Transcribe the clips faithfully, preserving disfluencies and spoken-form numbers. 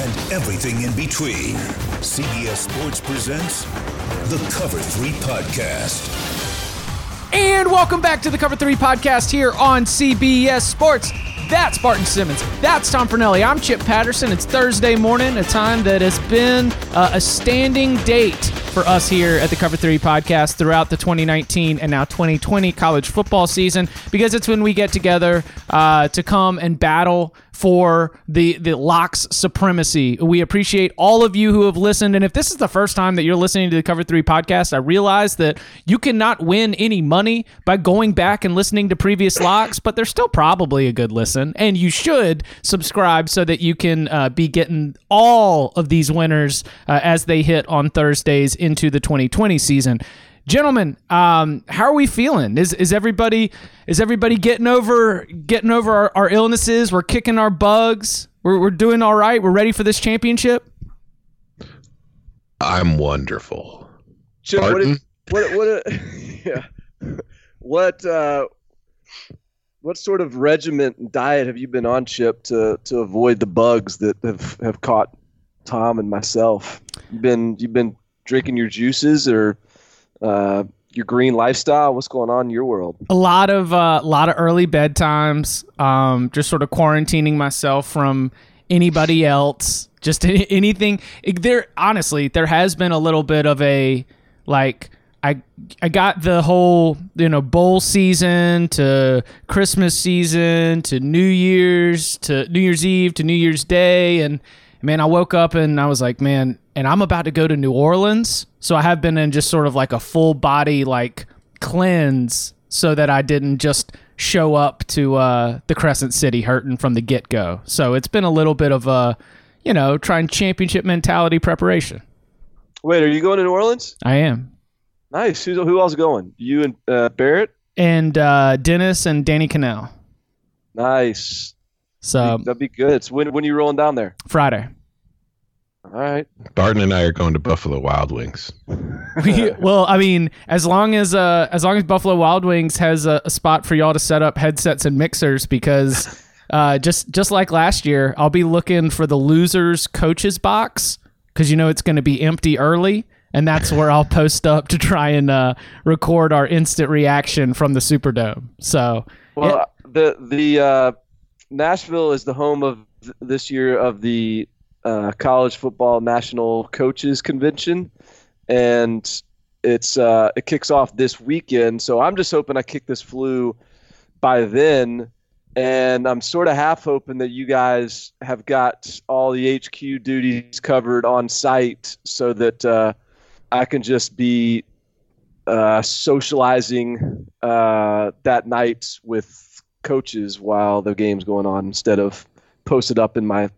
and everything in between, C B S Sports presents the Cover three Podcast. And welcome back to the Cover three Podcast here on C B S Sports. That's Barton Simmons. That's Tom Fornelli. I'm Chip Patterson. It's Thursday morning, a time that has been uh, a standing date for us here at the Cover three Podcast throughout the twenty nineteen and now twenty twenty college football season, because it's when we get together uh, to come and battle for the, the Locks supremacy. We appreciate all of you who have listened, and if this is the first time that you're listening to the Cover three Podcast, I realize that you cannot win any money by going back and listening to previous Locks, but they're still probably a good listen, and you should subscribe so that you can uh, be getting all of these winners uh, as they hit on Thursdays in into the twenty twenty season. Gentlemen, um, how are we feeling? Is is everybody is everybody getting over getting over our, our illnesses? We're kicking our bugs. We're we're doing all right. We're ready for this championship. I'm wonderful. Jim, what, is, what what what yeah. what uh, what sort of regiment and diet have you been on, Chip, to to avoid the bugs that have, have caught Tom and myself? You've been you've been drinking your juices or uh, your green lifestyle? What's going on in your world? A lot of uh, lot of early bedtimes, um, just sort of quarantining myself from anybody else, just anything. There, honestly, there has been a little bit of a, like, I I got the whole, you know, bowl season to Christmas season to New Year's to New Year's Eve to New Year's Day, and man, I woke up and I was like, man, and I'm about to go to New Orleans. So I have been in just sort of like a full body, like, cleanse so that I didn't just show up to uh, the Crescent City hurting from the get-go. So it's been a little bit of a, you know, trying championship mentality preparation. Wait, are you going to New Orleans? I am. Nice. Who, who else is going? You and uh, Barrett? And uh, Dennis and Danny Cannell. Nice. So that'd be good. So when, when are you rolling down there? Friday. All right. Barton and I are going to Buffalo Wild Wings. we, well, I mean, as long as uh, as long as Buffalo Wild Wings has a, a spot for y'all to set up headsets and mixers, because uh, just just like last year, I'll be looking for the losers' coaches box, because you know it's going to be empty early, and that's where I'll post up to try and uh, record our instant reaction from the Superdome. So, well, it, the the uh, Nashville is the home of th- this year of the. Uh, college football national coaches convention, and it's uh, it kicks off this weekend. So I'm just hoping I kick this flu by then, and I'm sort of half hoping that you guys have got all the H Q duties covered on site, so that uh, I can just be uh, socializing uh, that night with coaches while the game's going on, instead of posted up in my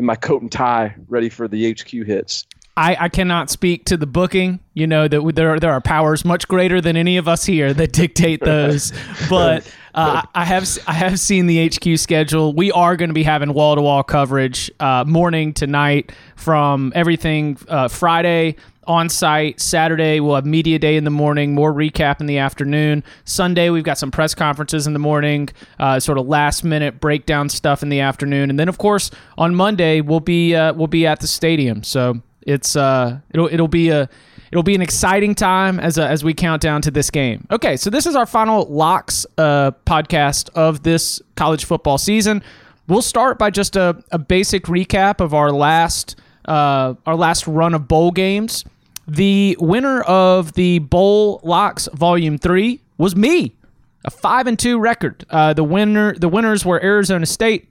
in my coat and tie, ready for the H Q hits. I, I cannot speak to the booking. You know that there are, there are powers much greater than any of us here that dictate those. But uh, I have I have seen the H Q schedule. We are going to be having wall to wall coverage, uh, morning to night, from everything uh, Friday on site. Saturday, we'll have media day in the morning, more recap in the afternoon. Sunday, we've got some press conferences in the morning, uh, sort of last minute breakdown stuff in the afternoon. And then, of course, on Monday, we'll be uh, we'll be at the stadium. So it's uh, it'll it'll be a it'll be an exciting time as a, as we count down to this game. Okay, so this is our final locks uh, podcast of this college football season. We'll start by just a, a basic recap of our last uh, our last run of bowl games. The winner of the Bowl Locks Volume three was me, a five and two record. Uh, the winner, the winners were Arizona State,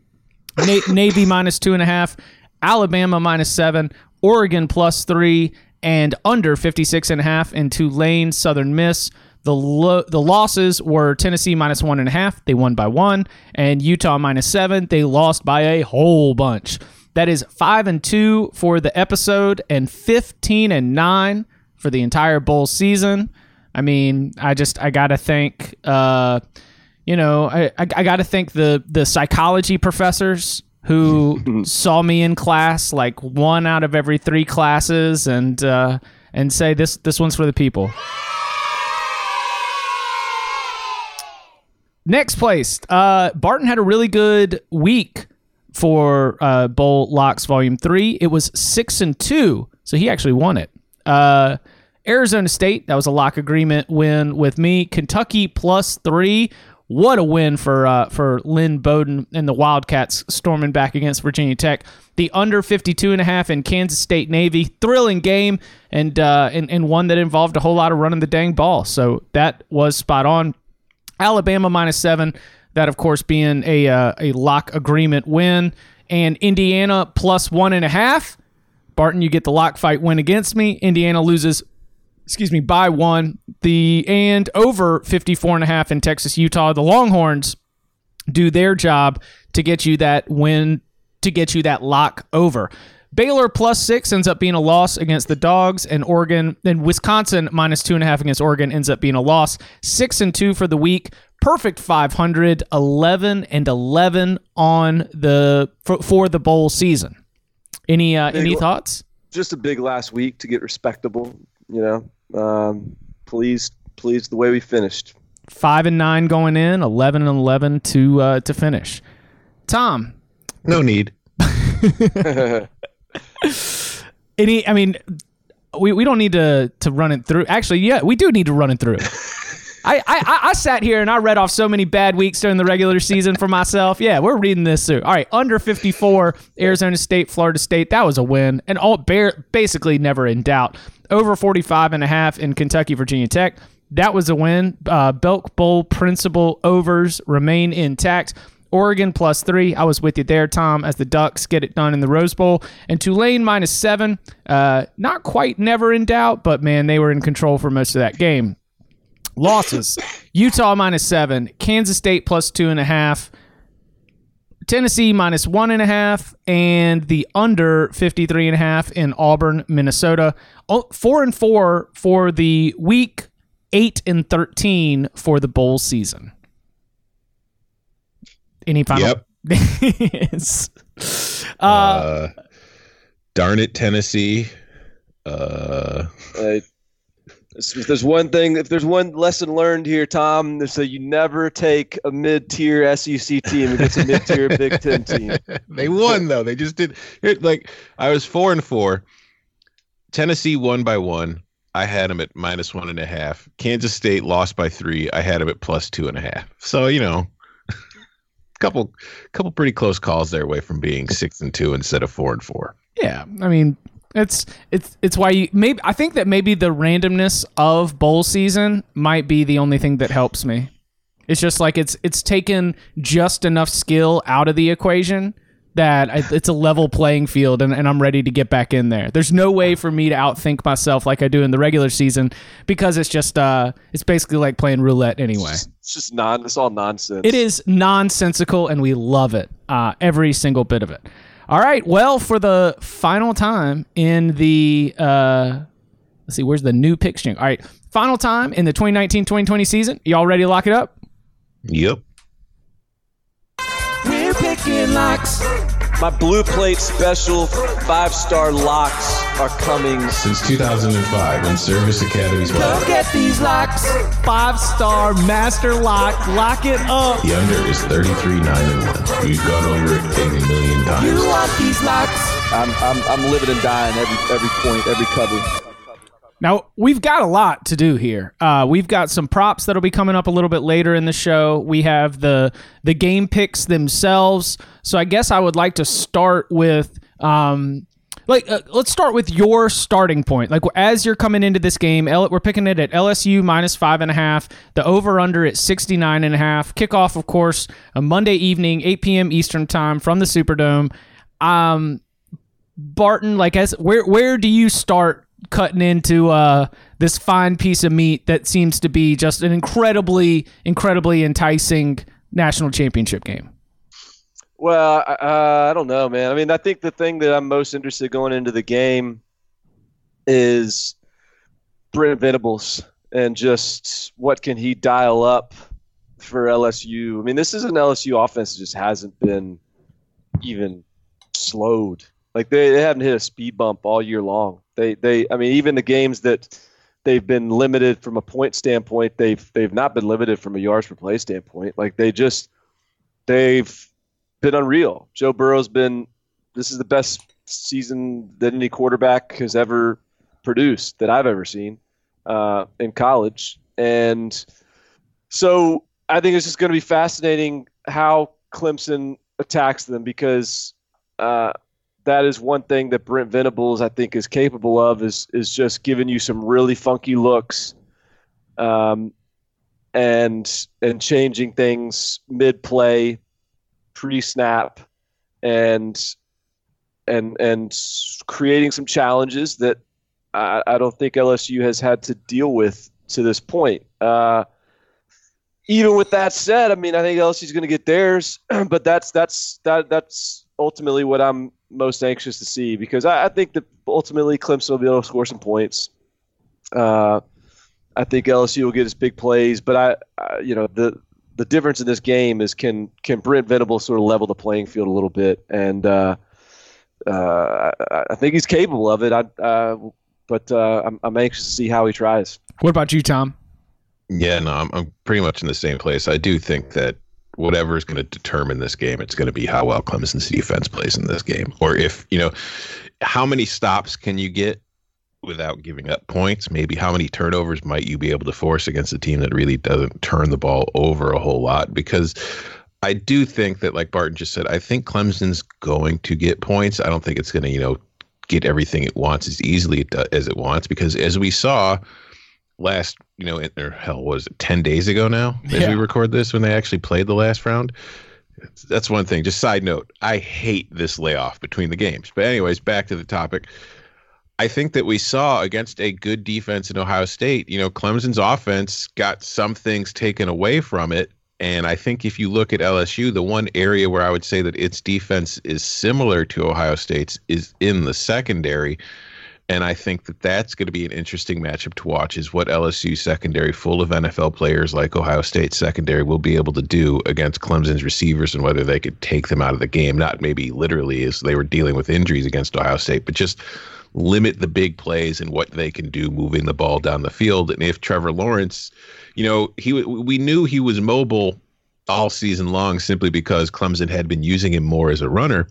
Na- Navy minus two and a half, Alabama minus seven, Oregon plus three, and under fifty-six and a half in Tulane, Southern Miss. The lo- the losses were Tennessee minus one and a half. They won by one, and Utah minus seven. They lost by a whole bunch. That is five and two for the episode and fifteen and nine for the entire bowl season. I mean, I just I gotta thank uh, you know, I I, I gotta thank the the psychology professors who saw me in class like one out of every three classes and uh, and say this this one's for the people. Next place, uh, Barton had a really good week for uh, Bowl Locks Volume three. It was six and two, so he actually won it. Uh, Arizona State, that was a lock agreement win with me. Kentucky plus three. What a win for uh, for Lynn Bowden and the Wildcats storming back against Virginia Tech. The under fifty-two and a half in Kansas State Navy. Thrilling game, and, uh, and, and one that involved a whole lot of running the dang ball. So that was spot on. Alabama minus seven. That, of course, being a uh, a lock agreement win. And Indiana plus one and a half. Barton, you get the lock fight win against me. Indiana loses, excuse me, by one. The and over fifty-four and a half in Texas, Utah. The Longhorns do their job to get you that win, to get you that lock over. Baylor plus six ends up being a loss against the Dogs, and Oregon, then Wisconsin minus two and a half against Oregon ends up being a loss. Six and two for the week. Perfect five hundred, eleven and eleven on the for, for the bowl season. Any uh, big, any thoughts? Just a big last week to get respectable, you know. Um, pleased pleased the way we finished. Five and nine going in, eleven and eleven to uh, to finish. Tom, no need. Any, I mean, we, we don't need to, to run it through. Actually, yeah, we do need to run it through. I, I, I sat here and I read off so many bad weeks during the regular season for myself. Yeah, we're reading this through. All right, under fifty-four, Arizona State, Florida State. That was a win, and all bare, basically never in doubt. Over forty-five and a half in Kentucky, Virginia Tech. That was a win. Uh, Belk Bowl principal overs remain intact. Oregon plus three. I was with you there, Tom, as the Ducks get it done in the Rose Bowl. And Tulane minus seven. Uh, not quite never in doubt, but, man, they were in control for most of that game. Losses. Utah minus seven. Kansas State plus two and a half. Tennessee minus one and a half. And the under fifty-three and a half in Auburn, Minnesota. Oh, four and four for the week. Eight and thirteen for the bowl season. Any final? Yep. Yes. uh, uh, darn it, Tennessee. Uh, uh, if there's one thing, if there's one lesson learned here, Tom, is that you never take a mid-tier S E C team against a mid-tier Big Ten team. They won though. They just did. It, like I was four and four. Tennessee won by one. I had them at minus one and a half. Kansas State lost by three. I had them at plus two and a half. So you know. Couple, couple pretty close calls their way from being six and two instead of four and four. Yeah, I mean, it's it's it's why you maybe I think that maybe the randomness of bowl season might be the only thing that helps me. It's just like it's it's taken just enough skill out of the equation that I, it's a level playing field, and, and I'm ready to get back in there. There's no way for me to outthink myself like I do in the regular season because it's just uh, it's basically like playing roulette anyway. It's just, it's just non. It's all nonsense. It is nonsensical, and we love it, uh, every single bit of it. All right, well, for the final time in the uh, let's see, where's the new pick string? All right, final time in the twenty nineteen twenty twenty season. Y'all ready to lock it up? Yep. Picking locks. My Blue Plate Special five-star locks are coming. Since two thousand five, when Service Academy's locks. Look at these locks. Five-star master lock. Lock it up. The under is thirty-three nine one. We've gone over it a million times. You want these locks. I'm I'm I'm living and dying every every point, every cover. Now, we've got a lot to do here. Uh, we've got some props that'll be coming up a little bit later in the show. We have the the game picks themselves. So I guess I would like to start with, um, like, uh, let's start with your starting point. Like, as you're coming into this game, L- we're picking it at L S U minus five and a half, the over-under at sixty-nine and a half. Kickoff, of course, a Monday evening, eight p.m. Eastern time from the Superdome. Um, Barton, like, as where where do you start cutting into uh, this fine piece of meat that seems to be just an incredibly, incredibly enticing national championship game? Well, uh, I don't know, man. I mean, I think the thing that I'm most interested going into the game is Brent Venables and just what can he dial up for L S U. I mean, this is an L S U offense that just hasn't been even slowed. Like, they, they haven't hit a speed bump all year long. They, they, I mean, even the games that they've been limited from a point standpoint, they've, they've not been limited from a yards per play standpoint. Like, they just, they've been unreal. Joe Burrow's been, this is the best season that any quarterback has ever produced that I've ever seen uh, in college. And so I think it's just going to be fascinating how Clemson attacks them, because uh, that is one thing that Brent Venables, I think, is capable of, is is just giving you some really funky looks, um, and and changing things mid play, pre snap, and and and creating some challenges that I, I don't think L S U has had to deal with to this point. Uh, even with that said, I mean, I think L S U is going to get theirs, but that's that's that that's ultimately what I'm most anxious to see, because I, I think that ultimately Clemson will be able to score some points. Uh, I think L S U will get its big plays, but I, I, you know, the the difference in this game is can can Brent Venables sort of level the playing field a little bit, and uh, uh, I, I think he's capable of it. I, uh, but uh, I'm I'm anxious to see how he tries. What about you, Tom? Yeah, no, I'm I'm pretty much in the same place. I do think that whatever is going to determine this game, it's going to be how well Clemson's defense plays in this game. Or if, you know, how many stops can you get without giving up points? Maybe how many turnovers might you be able to force against a team that really doesn't turn the ball over a whole lot? Because I do think that, like Barton just said, I think Clemson's going to get points. I don't think it's going to, you know, get everything it wants as easily as it wants, because as we saw last, you know, or hell, what was it, ten days ago now, as yeah. we record this, when they actually played the last round? That's one thing. Just side note, I hate this layoff between the games. But anyways, back to the topic. I think that we saw against a good defense in Ohio State, you know, Clemson's offense got some things taken away from it. And I think if you look at L S U, the one area where I would say that its defense is similar to Ohio State's is in the secondary. And I think that that's going to be an interesting matchup to watch, is what L S U secondary, full of N F L players like Ohio State secondary, will be able to do against Clemson's receivers, and whether they could take them out of the game. Not maybe literally, as they were dealing with injuries against Ohio State, but just limit the big plays and what they can do moving the ball down the field. And if Trevor Lawrence, you know, he we knew he was mobile all season long simply because Clemson had been using him more as a runner,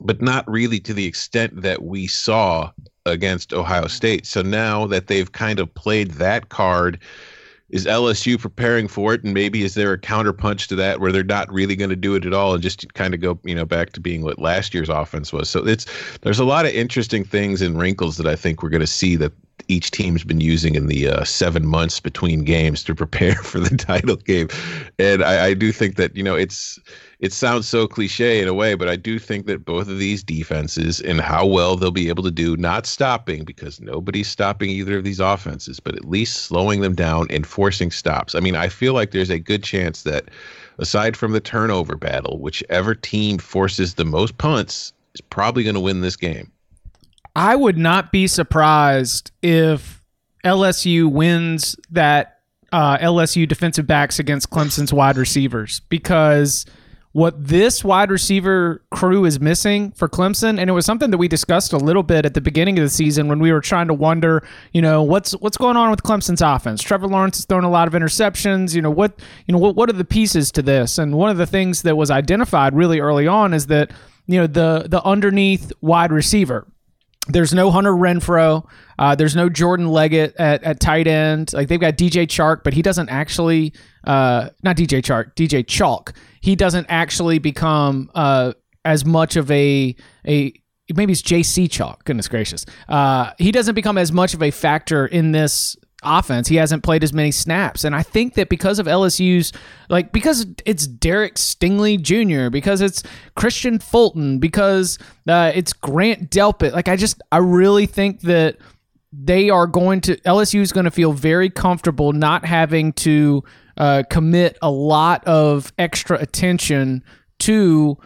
but not really to the extent that we saw against Ohio State. So now that they've kind of played that card, is L S U preparing for it? And maybe is there a counterpunch to that where they're not really going to do it at all and just kind of go, you know, back to being what last year's offense was? So it's there's a lot of interesting things and wrinkles that I think we're going to see that each team's been using in the uh, seven months between games to prepare for the title game. And I, I do think that, you know, it's it sounds so cliche in a way, but I do think that both of these defenses and how well they'll be able to do, not stopping, because nobody's stopping either of these offenses, but at least slowing them down and forcing stops. I mean, I feel like there's a good chance that aside from the turnover battle, whichever team forces the most punts is probably going to win this game. I would not be surprised if L S U wins that uh, L S U defensive backs against Clemson's wide receivers, because what this wide receiver crew is missing for Clemson, and it was something that we discussed a little bit at the beginning of the season when we were trying to wonder, you know, what's what's going on with Clemson's offense. Trevor Lawrence has thrown a lot of interceptions. You know, what you know what what are the pieces to this? And one of the things that was identified really early on is that, you know, the the underneath wide receiver. There's no Hunter Renfrow. Uh, there's no Jordan Leggett at, at tight end. Like, they've got D J Chark, but he doesn't actually uh, not D J Chark, D J Chalk. He doesn't actually become uh, as much of a a maybe it's J C. Chalk. Goodness gracious, uh, he doesn't become as much of a factor in this offense. He hasn't played as many snaps, and I think that because of L S U's, like, because it's Derek Stingley Junior, because it's Christian Fulton, because uh, it's Grant Delpit, like I just I really think that they are going to L S U is going to feel very comfortable not having to uh, commit a lot of extra attention to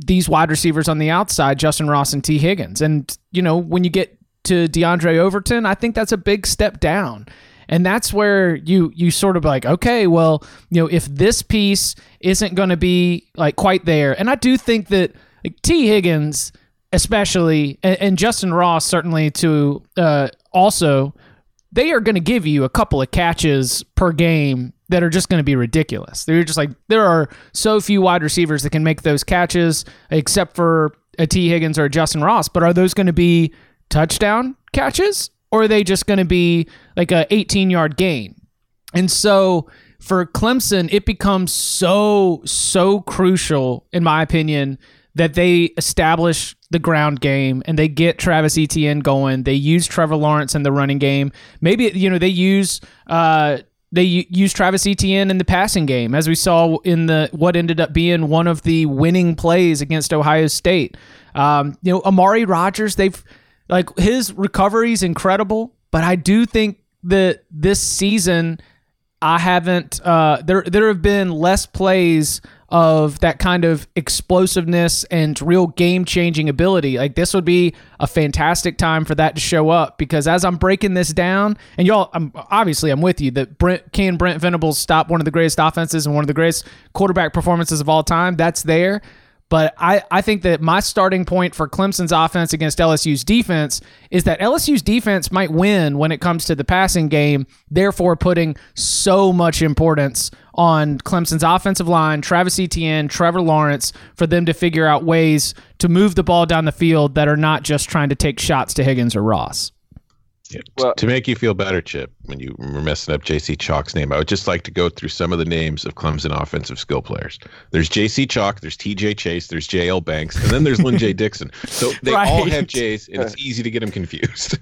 these wide receivers on the outside, Justin Ross and T Higgins, and you know when you get to DeAndre Overton, I think that's a big step down. And that's where you you sort of like, okay, well, you know, if this piece isn't going to be like quite there. And I do think that like T Higgins especially, and, and Justin Ross certainly to uh, also, they are going to give you a couple of catches per game that are just going to be ridiculous. They're just like, there are so few wide receivers that can make those catches except for a T Higgins or a Justin Ross. But are those going to be touchdown catches, or are they just going to be like a eighteen-yard gain? And so for Clemson, it becomes so, so crucial, in my opinion, that they establish the ground game and they get Travis Etienne going. They use Trevor Lawrence in the running game. Maybe, you know, they use uh, they use Travis Etienne in the passing game, as we saw in the what ended up being one of the winning plays against Ohio State. Um, you know, Amari Rodgers, they've Like, his recovery is incredible, but I do think that this season, I haven't, uh, there there have been less plays of that kind of explosiveness and real game-changing ability. Like, this would be a fantastic time for that to show up, because as I'm breaking this down, and y'all, I'm, obviously I'm with you, that Brent, can Brent Venables stop one of the greatest offenses and one of the greatest quarterback performances of all time? That's there. But I, I think that my starting point for Clemson's offense against L S U's defense is that L S U's defense might win when it comes to the passing game, therefore putting so much importance on Clemson's offensive line, Travis Etienne, Trevor Lawrence, for them to figure out ways to move the ball down the field that are not just trying to take shots to Higgins or Ross. Yeah. Well, to make you feel better, Chip, when you were messing up J C. Chalk's name, I would just like to go through some of the names of Clemson offensive skill players. There's J C. Chalk, there's T J. Chase, there's J L. Banks, and then there's Lynn J. Dixon. So they right. all have J's, and it's easy to get them confused.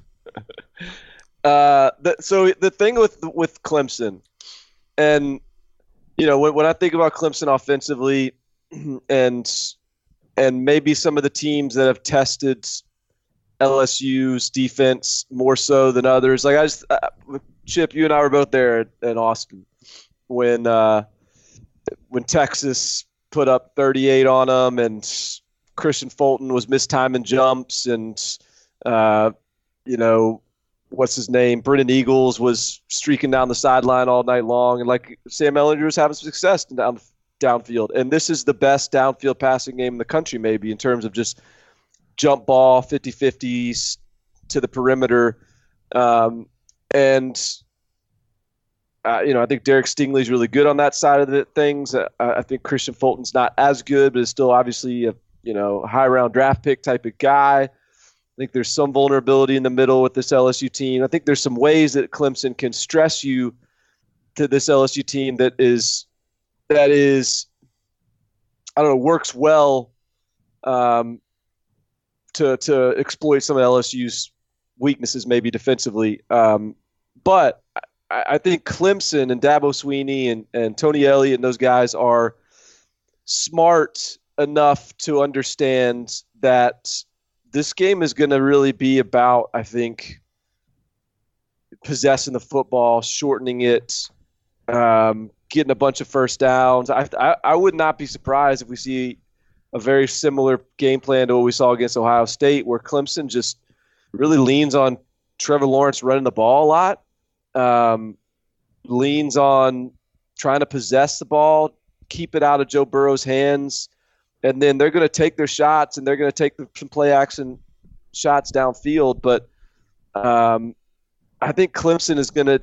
uh, the, so the thing with with Clemson, and you know, when, when I think about Clemson offensively, and and maybe some of the teams that have tested L S U's defense more so than others. Like I just, uh, Chip, you and I were both there in Austin when uh, when Texas put up thirty-eight on them, and Christian Fulton was mistiming jumps, and uh, you know what's his name, Brennan Eagles was streaking down the sideline all night long, and like Sam Ehlinger was having success down downfield. And this is the best downfield passing game in the country, maybe, in terms of just jump ball, fifty-fifties to the perimeter. Um, and, uh, you know, I think Derek Stingley's really good on that side of the things. Uh, I think Christian Fulton's not as good, but is still obviously a, you know, high-round draft pick type of guy. I think there's some vulnerability in the middle with this L S U team. I think there's some ways that Clemson can stress you to this L S U team that is, that is, I don't know, works well um, to to exploit some of L S U's weaknesses, maybe defensively. Um, but I, I think Clemson and Dabo Swinney and, and Tony Elliott and those guys are smart enough to understand that this game is going to really be about, I think, possessing the football, shortening it, um, getting a bunch of first downs. I, I, I would not be surprised if we see a very similar game plan to what we saw against Ohio State, where Clemson just really leans on Trevor Lawrence running the ball a lot, um, leans on trying to possess the ball, keep it out of Joe Burrow's hands. And then they're going to take their shots, and they're going to take some play action shots downfield. But um, I think Clemson is going to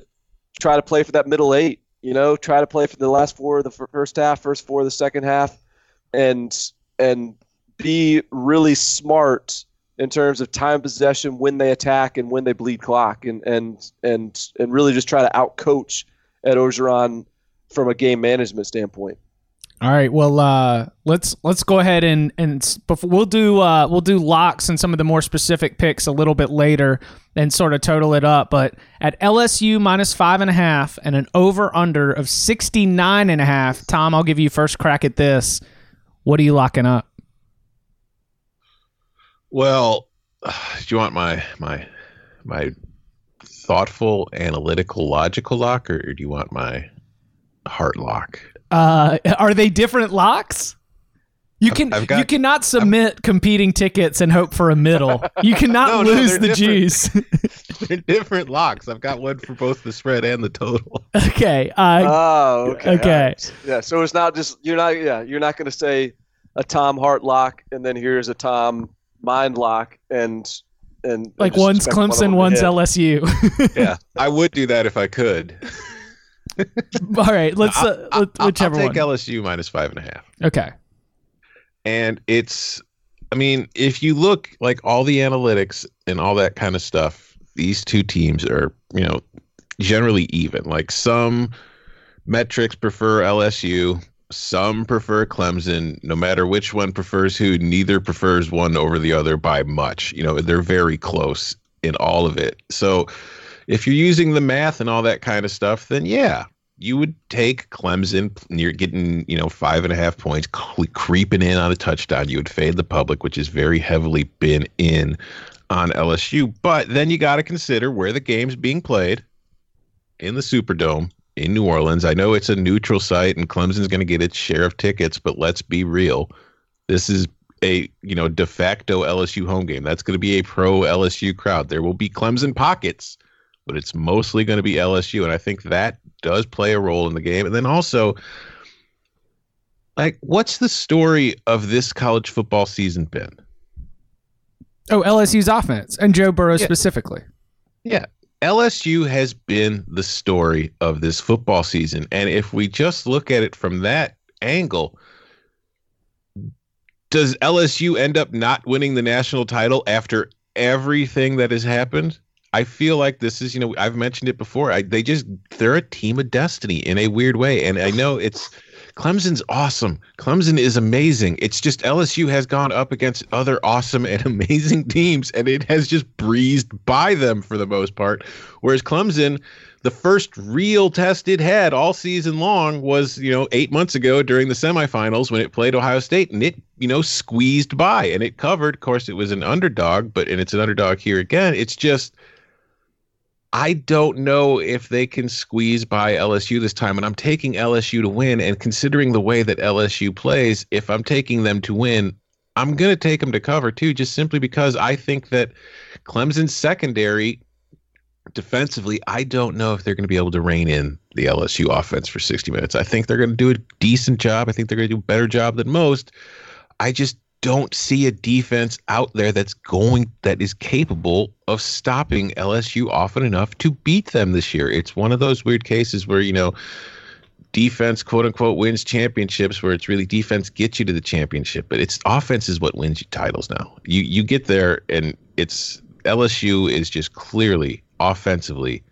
try to play for that middle eight, you know, try to play for the last four of the first half, first four of the second half, and and be really smart in terms of time possession when they attack and when they bleed clock, and and and, and really just try to outcoach Ed Orgeron from a game management standpoint. All right, well, uh, let's let's go ahead and and before, we'll do uh, we'll do locks and some of the more specific picks a little bit later and sort of total it up. But at L S U minus five and a half and an over under of sixty nine and a half. Tom, I'll give you first crack at this. What are you locking up? Well, do you want my my my thoughtful, analytical, logical lock, or, or do you want my heart lock? Uh, are they different locks? You can I've got, you cannot submit I'm, competing tickets and hope for a middle. You cannot no, lose no, the different. Juice. They're different locks. I've got one for both the spread and the total. Okay. Uh, oh. Okay. Okay. Right. Yeah. So it's not just you're not yeah you're not going to say a Tom heart lock and then here's a Tom mind lock and and like and one's Clemson, one one's L S U. Yeah, I would do that if I could. All right, let's uh, I'll, I'll, whichever I'll take one. L S U minus five and a half. Okay, and it's, I mean, if you look like all the analytics and all that kind of stuff, these two teams are, you know, generally even. Like some metrics prefer L S U, some prefer Clemson. No matter which one prefers who, neither prefers one over the other by much. You know, they're very close in all of it. So if you're using the math and all that kind of stuff, then yeah, you would take Clemson. You're getting, you know, five and a half points creeping in on a touchdown. You would fade the public, which has very heavily been in on L S U. But then you got to consider where the game's being played, in the Superdome in New Orleans. I know it's a neutral site and Clemson's going to get its share of tickets, but let's be real. This is a, you know, de facto L S U home game. That's going to be a pro L S U crowd. There will be Clemson pockets, but it's mostly going to be L S U, and I think that does play a role in the game. And then also, like, what's the story of this college football season been? Oh, L S U's offense, and Joe Burrow yeah. specifically. Yeah, L S U has been the story of this football season, and if we just look at it from that angle, does L S U end up not winning the national title after everything that has happened? I feel like this is, you know, I've mentioned it before. I, they just, they're a team of destiny in a weird way. And I know it's, Clemson's awesome. Clemson is amazing. It's just L S U has gone up against other awesome and amazing teams, and it has just breezed by them for the most part. Whereas Clemson, the first real test it had all season long was, you know, eight months ago during the semifinals when it played Ohio State, and it, you know, squeezed by and it covered. Of course, it was an underdog, but, and it's an underdog here again. It's just, I don't know if they can squeeze by L S U this time, and I'm taking L S U to win, and considering the way that L S U plays, if I'm taking them to win, I'm going to take them to cover too, just simply because I think that Clemson's secondary defensively, I don't know if they're going to be able to rein in the L S U offense for sixty minutes. I think they're going to do a decent job. I think they're going to do a better job than most. I just don't see a defense out there that's going that is capable of stopping L S U often enough to beat them this year. It's one of those weird cases where, you know, defense, quote unquote, wins championships, where it's really defense gets you to the championship, but it's offense is what wins you titles now. You you get there, and it's L S U is just clearly offensively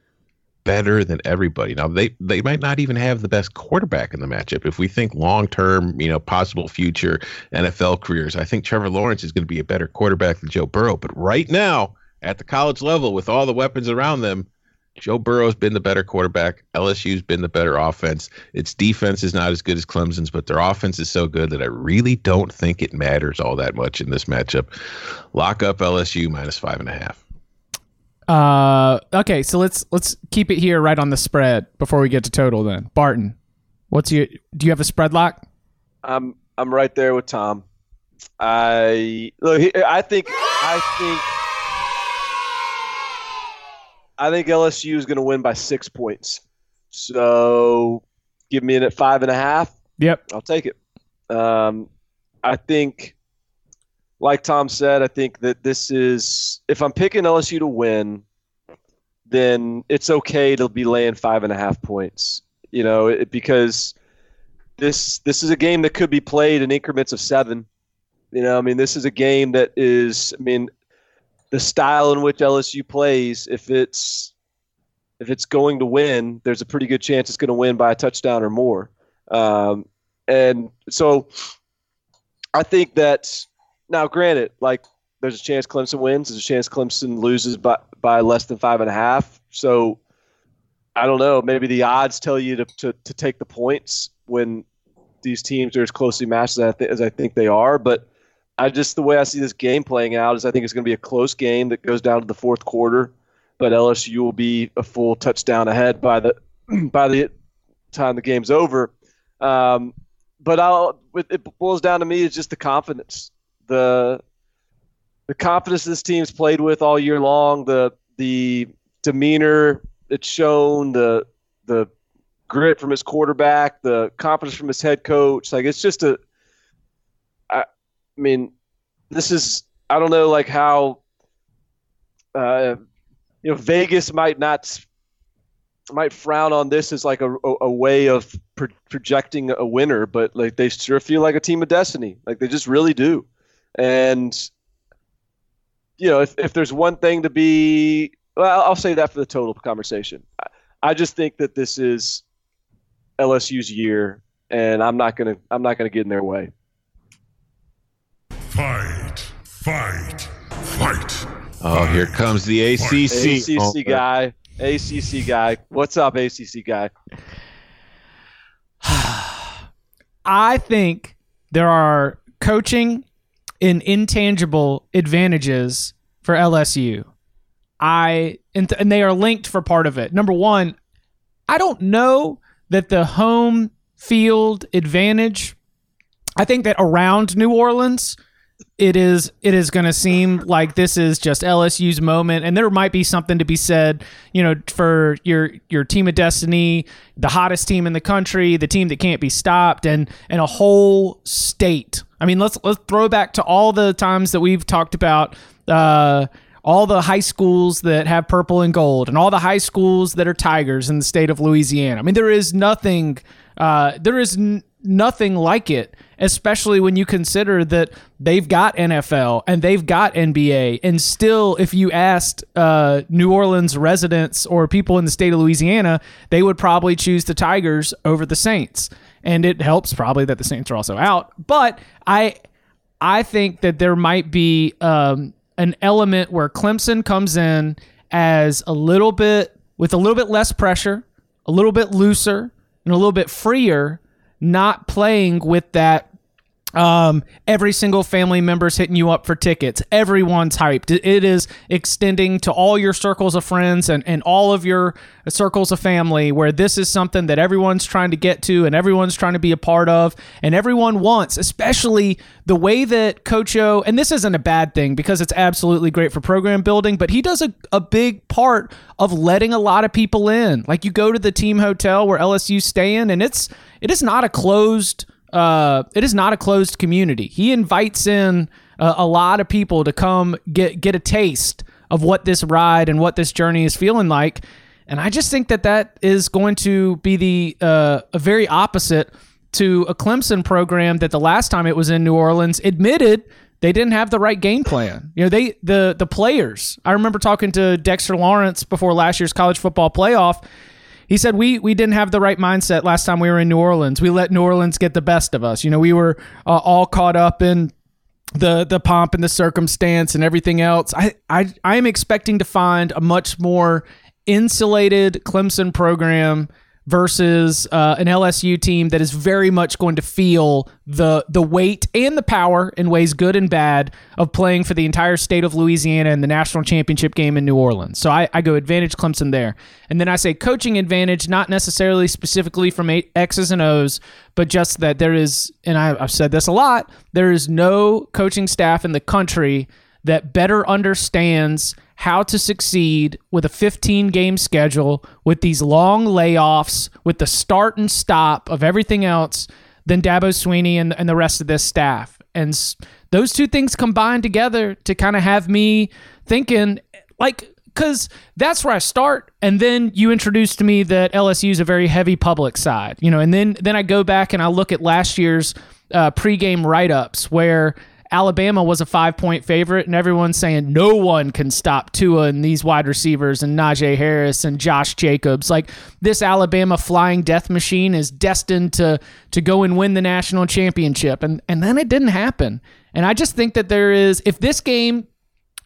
better than everybody. Now they they might not even have the best quarterback in the matchup. If we think long term, you know, possible future N F L careers, I think Trevor Lawrence is going to be a better quarterback than Joe Burrow. But right now, at the college level, with all the weapons around them, Joe Burrow's been the better quarterback. L S U's been the better offense. Its defense is not as good as Clemson's, but their offense is so good that I really don't think it matters all that much in this matchup. Lock up L S U minus five and a half. Uh okay, so let's let's keep it here right on the spread before we get to total then. Barton, what's your do you have a spread lock? I'm I'm right there with Tom. I look I think I think I think L S U is going to win by six points. So give me it at five and a half. Yep. I'll take it. Um, I think, like Tom said, I think that this is – if I'm picking L S U to win, then it's okay to be laying five and a half points, you know, it, because this this is a game that could be played in increments of seven. You know, I mean, this is a game that is – I mean, the style in which L S U plays, if it's – if it's going to win, there's a pretty good chance it's going to win by a touchdown or more. Um, and so I think that now, granted, like there's a chance Clemson wins. There's a chance Clemson loses by, by less than five and a half. So I don't know. Maybe the odds tell you to, to, to take the points when these teams are as closely matched as I, th- as I think they are. But I just the way I see this game playing out is I think it's going to be a close game that goes down to the fourth quarter. But L S U will be a full touchdown ahead by the by the time the game's over. Um, but I'll, it boils down to me is just the confidence, the the confidence this team's played with all year long, the the demeanor it's shown, the the grit from his quarterback, the confidence from his head coach. Like it's just a, I, I mean, this is I don't know like how. Uh, You know, Vegas might not might frown on this as like a, a, a way of pro- projecting a winner, but like they sure feel like a team of destiny, like they just really do. And you know, if if there's one thing to be, well, I'll say that for the total conversation. I, I just think that this is L S U's year, and I'm not gonna I'm not gonna get in their way. Fight! Fight! Fight! Oh, here comes the A C C. A C C guy. A C C guy. What's up, A C C guy? I think there are coaching and intangible advantages for L S U. I and, th- and they are linked for part of it. Number one, I don't know that the home field advantage, I think that around New Orleans – It is it is going to seem like this is just L S U's moment, and there might be something to be said, you know, for your your team of destiny, the hottest team in the country, the team that can't be stopped, and and a whole state. I mean, let's let's throw back to all the times that we've talked about uh, all the high schools that have purple and gold, and all the high schools that are Tigers in the state of Louisiana. I mean, there is nothing, uh, there is n- nothing like it. Especially when you consider that they've got N F L and they've got N B A. And still, if you asked uh, New Orleans residents or people in the state of Louisiana, they would probably choose the Tigers over the Saints. And it helps probably that the Saints are also out. But I I think that there might be um, an element where Clemson comes in as a little bit, with a little bit less pressure, a little bit looser, and a little bit freer, not playing with that um, every single family member's hitting you up for tickets. Everyone's hyped. It is extending to all your circles of friends and, and all of your circles of family, where this is something that everyone's trying to get to and everyone's trying to be a part of and everyone wants, especially the way that Coach O, and this isn't a bad thing because it's absolutely great for program building, but he does a, a big part of letting a lot of people in. Like you go to the team hotel where L S U's staying and it's, It is not a closed. Uh, it is not a closed community. He invites in uh, a lot of people to come get get a taste of what this ride and what this journey is feeling like, and I just think that that is going to be the uh, a very opposite to a Clemson program that the last time it was in New Orleans admitted they didn't have the right game plan. You know, they the the players. I remember talking to Dexter Lawrence before last year's college football playoff. He said, we we didn't have the right mindset last time we were in New Orleans. We let New Orleans get the best of us. You know, we were uh, all caught up in the the pomp and the circumstance and everything else. I, I, I am expecting to find a much more insulated Clemson program versus uh, an L S U team that is very much going to feel the the weight and the power in ways good and bad of playing for the entire state of Louisiana in the national championship game in New Orleans. So I, I go advantage Clemson there. And then I say coaching advantage, not necessarily specifically from X's and O's, but just that there is, and I, I've said this a lot, there is no coaching staff in the country that better understands how to succeed with a fifteen-game schedule, with these long layoffs, with the start and stop of everything else, than Dabo Swinney and, and the rest of this staff. And those two things combined together to kind of have me thinking, like, because that's where I start. And then you introduce to me that L S U is a very heavy public side, you know, and then, then I go back and I look at last year's uh, pregame write-ups where Alabama was a five-point favorite and everyone's saying no one can stop Tua and these wide receivers and Najee Harris and Josh Jacobs. Like, this Alabama flying death machine is destined to to go and win the national championship. And, and then it didn't happen. And I just think that there is, if this game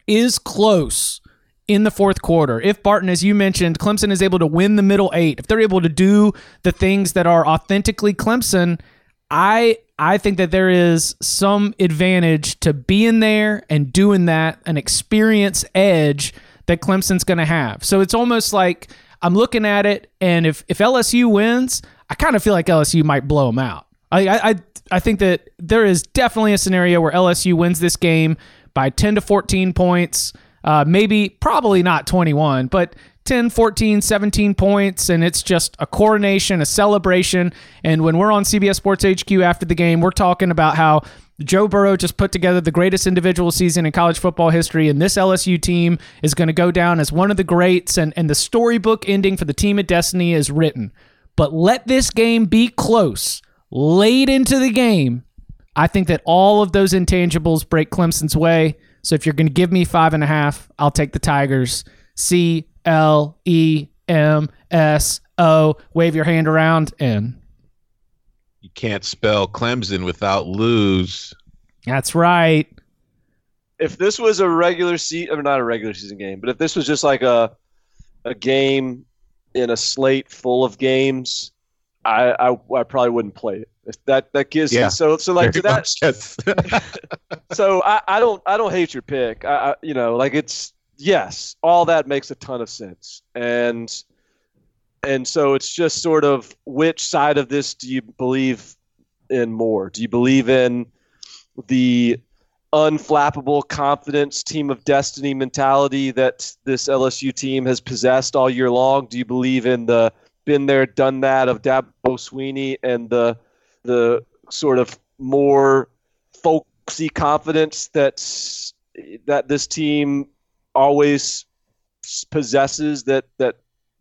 is close in the fourth quarter, if Barton, as you mentioned, Clemson is able to win the middle eight, if they're able to do the things that are authentically Clemson, I I think that there is some advantage to being there and doing that, an experience edge that Clemson's going to have. So it's almost like I'm looking at it, and if, if L S U wins, I kind of feel like L S U might blow them out. I, I I think that there is definitely a scenario where L S U wins this game by ten to fourteen points, uh, maybe probably not twenty-one, but ten, fourteen, seventeen points, and it's just a coronation, a celebration. And when we're on C B S Sports H Q after the game, we're talking about how Joe Burrow just put together the greatest individual season in college football history, and this L S U team is going to go down as one of the greats, and, and the storybook ending for the team of destiny is written. But let this game be close. Late into the game, I think that all of those intangibles break Clemson's way. So if you're going to give me five and a half, I'll take the Tigers. See L E M S O. Wave your hand around and... You can't spell Clemson without lose. That's right. If this was a regular season, or not a regular season game, but if this was just like a a game in a slate full of games, I I, I probably wouldn't play it. If that that gives yeah. me, so so like to that. Yes. so I, I don't I don't hate your pick. I, I you know like it's. Yes, all that makes a ton of sense. And and so it's just sort of, which side of this do you believe in more? Do you believe in the unflappable confidence, team of destiny mentality that this L S U team has possessed all year long? Do you believe in the been there, done that of Dabo Swinney and the the sort of more folksy confidence that's, that this team always possesses that that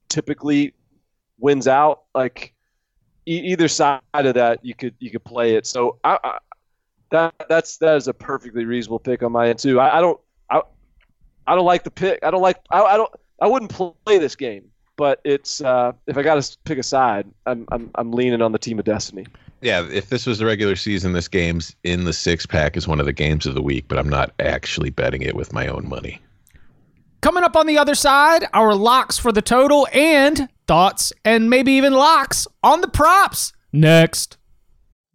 typically wins out? Like e- either side of that, you could you could play it. So I, I, that that's that is a perfectly reasonable pick on my end too. I, I don't I I don't like the pick. I don't like I, I don't I wouldn't play this game. But it's uh, if I got to pick a side, I'm I'm I'm leaning on the team of destiny. Yeah, if this was the regular season, this game's in the six pack is one of the games of the week. But I'm not actually betting it with my own money. Coming up on the other side, our locks for the total and thoughts and maybe even locks on the props next.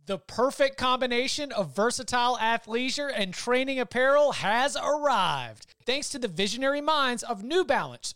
The perfect combination of versatile athleisure and training apparel has arrived. Thanks to the visionary minds of New Balance,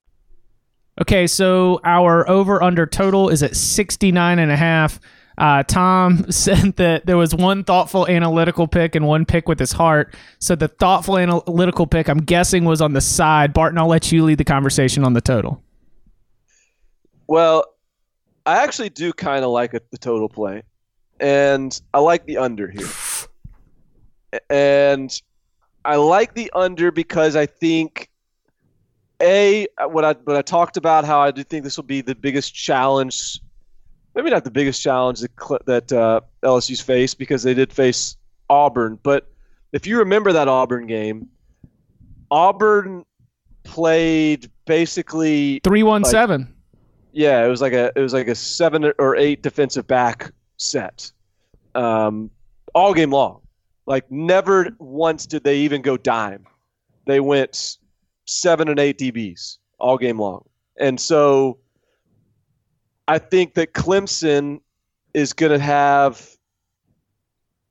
Okay, so our over-under total is at sixty-nine and a half. Uh, Tom said that there was one thoughtful analytical pick and one pick with his heart. So the thoughtful analytical pick, I'm guessing, was on the side. Barton, I'll let you lead the conversation on the total. Well, I actually do kind of like a, the total play, and I like the under here. And I like the under because I think, A, what I what I talked about, how I do think this will be the biggest challenge, maybe not the biggest challenge that, that uh, L S U's faced, because they did face Auburn. But if you remember that Auburn game, Auburn played basically three one seven. Like, yeah, it was like a it was like a seven or eight defensive back set, um, all game long. Like never once did they even go dime. They went seven and eight D Bs all game long. And so I think that Clemson is going to have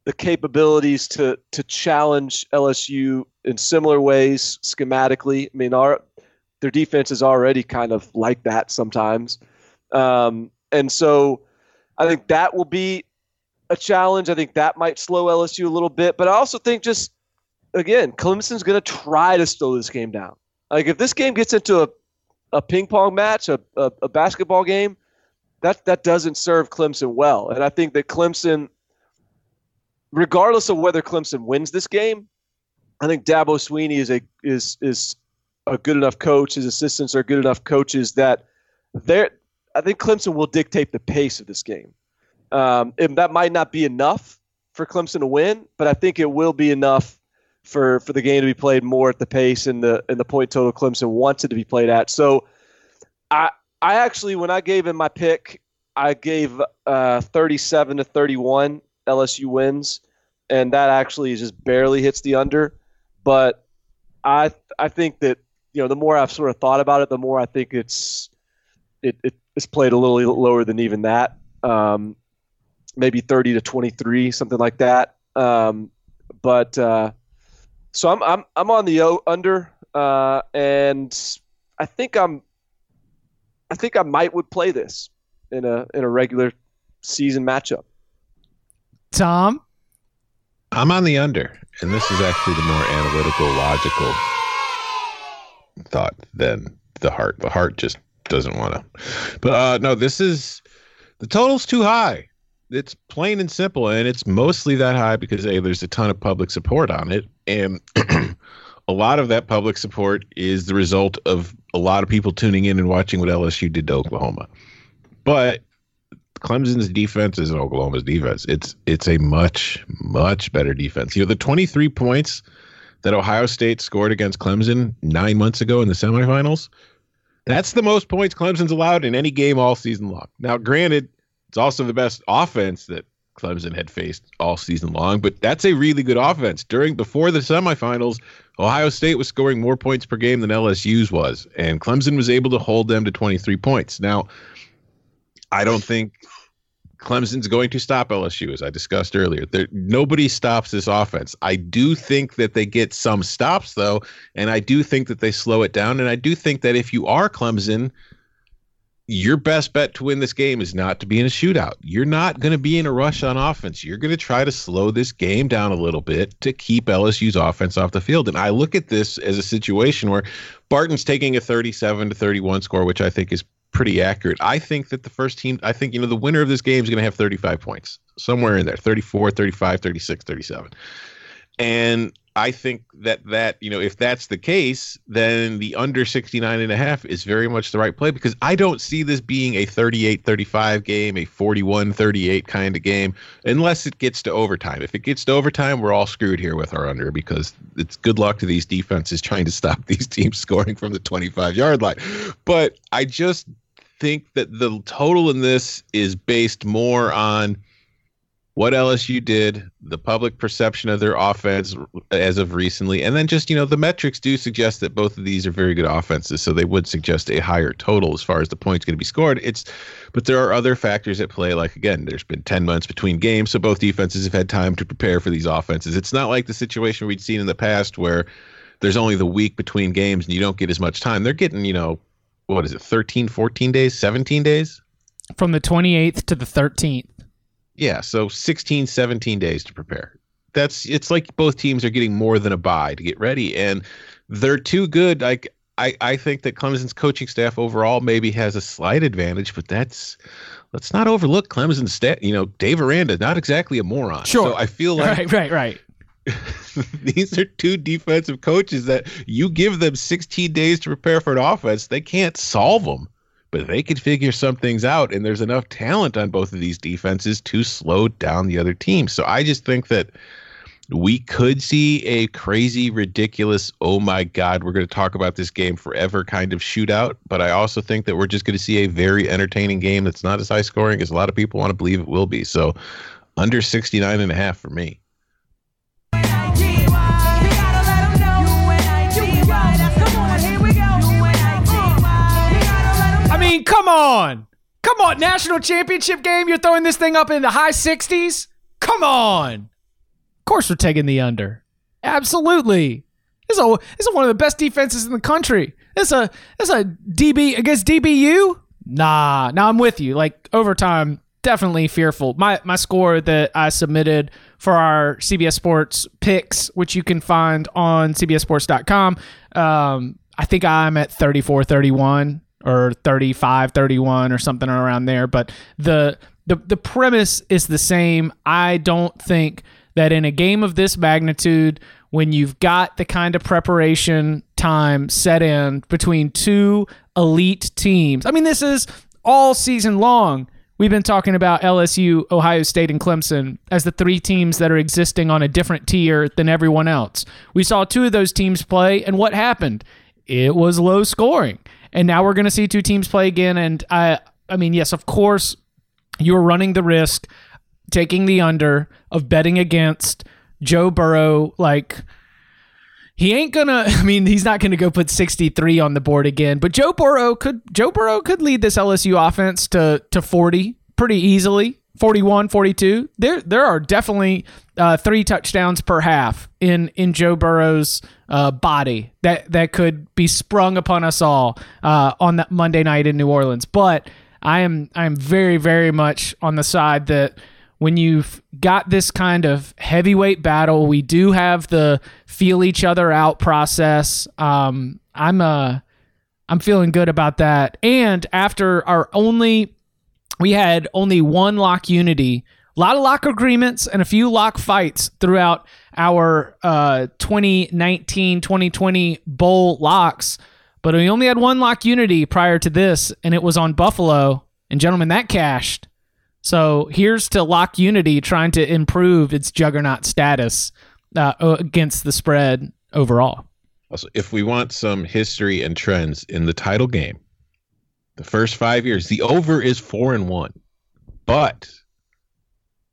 the capabilities to to challenge L S U in similar ways schematically. I mean, our their defense is already kind of like that sometimes. Um, and so I think that will be a challenge. I think that might slow L S U a little bit. But I also think just, again, Clemson's going to try to slow this game down. Like if this game gets into a, a ping pong match, a, a, a basketball game, that that doesn't serve Clemson well. And I think that Clemson, regardless of whether Clemson wins this game, I think Dabo Swinney is a is is a good enough coach. His assistants are good enough coaches that they're I think Clemson will dictate the pace of this game. Um, and that might not be enough for Clemson to win, but I think it will be enough for for the game to be played more at the pace and the and the point total Clemson wants it to be played at. So I. I actually, when I gave him my pick, I gave uh, thirty-seven to thirty-one L S U wins, and that actually just barely hits the under. But I I think that, you know, the more I've sort of thought about it, the more I think it's it, it it's played a little lower than even that, um, maybe thirty to twenty-three, something like that. Um, but uh, so I'm I'm I'm on the o- under, uh, and I think I'm. I think I might would play this in a in a regular season matchup. Tom? I'm on the under, and this is actually the more analytical, logical thought than the heart. The heart just doesn't want to. But uh, no, this is – the total's too high. It's plain and simple, and it's mostly that high because, A, there's a ton of public support on it, and a lot of that public support is the result of a lot of people tuning in and watching what L S U did to Oklahoma. But Clemson's defense isn't Oklahoma's defense. It's it's a much, much better defense. You know, the twenty-three points that Ohio State scored against Clemson nine months ago in the semifinals, that's the most points Clemson's allowed in any game all season long. Now, granted, it's also the best offense that Clemson had faced all season long, but that's a really good offense. During before the semifinals, Ohio State was scoring more points per game than L S U's was, and Clemson was able to hold them to twenty-three points. Now, I don't think Clemson's going to stop L S U, as I discussed earlier. There, nobody stops this offense. I do think that they get some stops, though, and I do think that they slow it down, and I do think that if you are Clemson, your best bet to win this game is not to be in a shootout. You're not going to be in a rush on offense. You're going to try to slow this game down a little bit to keep L S U's offense off the field. And I look at this as a situation where Barton's taking a thirty-seven to thirty-one score, which I think is pretty accurate. I think that the first team, I think, you know, the winner of this game is going to have thirty-five points, somewhere in there, thirty-four, thirty-five, thirty-six, thirty-seven. And I think that that, you know, if that's the case, then the under sixty-nine and a half is very much the right play, because I don't see this being a thirty-eight thirty-five game, a forty-one thirty-eight kind of game, unless it gets to overtime. If it gets to overtime, we're all screwed here with our under, because it's good luck to these defenses trying to stop these teams scoring from the twenty-five-yard line. But I just think that the total in this is based more on what L S U did, the public perception of their offense as of recently, and then just, you know, the metrics do suggest that both of these are very good offenses, so they would suggest a higher total as far as the points going to be scored. It's, but there are other factors at play. Like, again, there's been ten months between games, so both defenses have had time to prepare for these offenses. It's not like the situation we'd seen in the past where there's only the week between games and you don't get as much time. They're getting, you know, what is it, thirteen, fourteen days, seventeen days? From the twenty-eighth to the thirteenth. Yeah, so sixteen, seventeen days to prepare. That's it's like both teams are getting more than a bye to get ready, and they're too good. Like I, I think that Clemson's coaching staff overall maybe has a slight advantage, but that's let's not overlook Clemson's staff. You know, Dave Aranda, not exactly a moron. Sure, so I feel like right, right, right. These are two defensive coaches that you give them sixteen days to prepare for an offense, they can't solve them. But they could figure some things out, and there's enough talent on both of these defenses to slow down the other team. So I just think that we could see a crazy, ridiculous, oh my God, we're going to talk about this game forever kind of shootout. But I also think that we're just going to see a very entertaining game that's not as high scoring as a lot of people want to believe it will be. So under sixty-nine and a half for me. I mean, come on. Come on, national championship game. You're throwing this thing up in the high sixties? Come on. Of course we're taking the under. Absolutely. This is, a, this is one of the best defenses in the country. This a, this a D B against D B U? Nah. Nah, I'm with you. Like, overtime, definitely fearful. My my score that I submitted for our C B S Sports picks, which you can find on C B S sports dot com, um, I think I'm at thirty-four thirty-one. Or thirty-five thirty-one or something around there. But the, the the premise is the same. I don't think that in a game of this magnitude, when you've got the kind of preparation time set in between two elite teams. I mean, this is all season long. We've been talking about L S U, Ohio State, and Clemson as the three teams that are existing on a different tier than everyone else. We saw two of those teams play, and what happened? It was low scoring. And now we're going to see two teams play again. And I I mean, yes, of course, you're running the risk, taking the under, of betting against Joe Burrow. Like, he ain't going to, I mean, he's not going to go put sixty-three on the board again. But Joe Burrow could Joe Burrow could lead this L S U offense to, to forty pretty easily, forty-one, forty-two. There there are definitely uh, three touchdowns per half in, in Joe Burrow's Uh, body that that could be sprung upon us all uh, on that Monday night in New Orleans. But I am I am very, very much on the side that when you've got this kind of heavyweight battle, we do have the feel each other out process. Um, I'm uh, I'm feeling good about that. And after our only, we had only one lock unity. A lot of lock agreements and a few lock fights throughout our uh, twenty nineteen twenty twenty bowl locks, but we only had one lock unity prior to this, and it was on Buffalo. And gentlemen, that cashed. So here's to lock unity trying to improve its juggernaut status uh, against the spread overall. Also, if we want some history and trends in the title game, the first five years, the over is four and one, but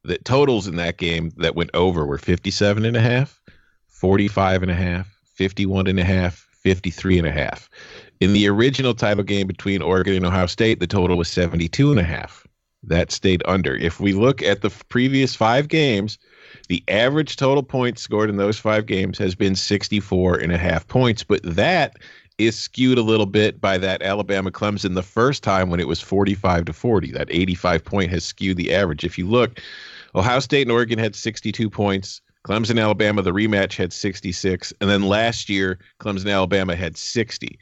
the totals in that game that went over were fifty-seven and a half, forty-five and a half, fifty-one and a half, fifty-three and a half. In the original title game between Oregon and Ohio State, the total was seventy-two and a half. That stayed under. If we look at the previous five games, the average total points scored in those five games has been sixty-four and a half points, but that is skewed a little bit by that Alabama Clemson the first time when it was forty-five to forty. That eighty-five point has skewed the average. If you look, Ohio State and Oregon had sixty-two points. Clemson, Alabama, the rematch, had sixty-six. And then last year, Clemson, Alabama had sixty.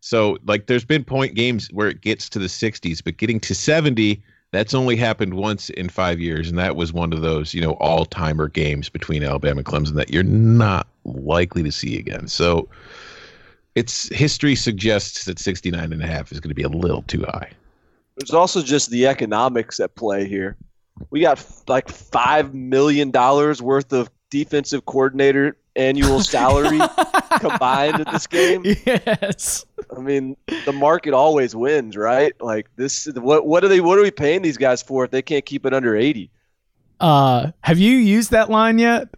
So, like, there's been point games where it gets to the sixties, but getting to seventy, that's only happened once in five years. And that was one of those, you know, all-timer games between Alabama and Clemson that you're not likely to see again. So, it's history suggests that sixty-nine and a half is going to be a little too high. There's also just the economics at play here. We got like five million dollars worth of defensive coordinator annual salary combined in this game. Yes. I mean, the market always wins, right? Like this, what what are they what are we paying these guys for if they can't keep it under eighty? Uh, have you used that line yet?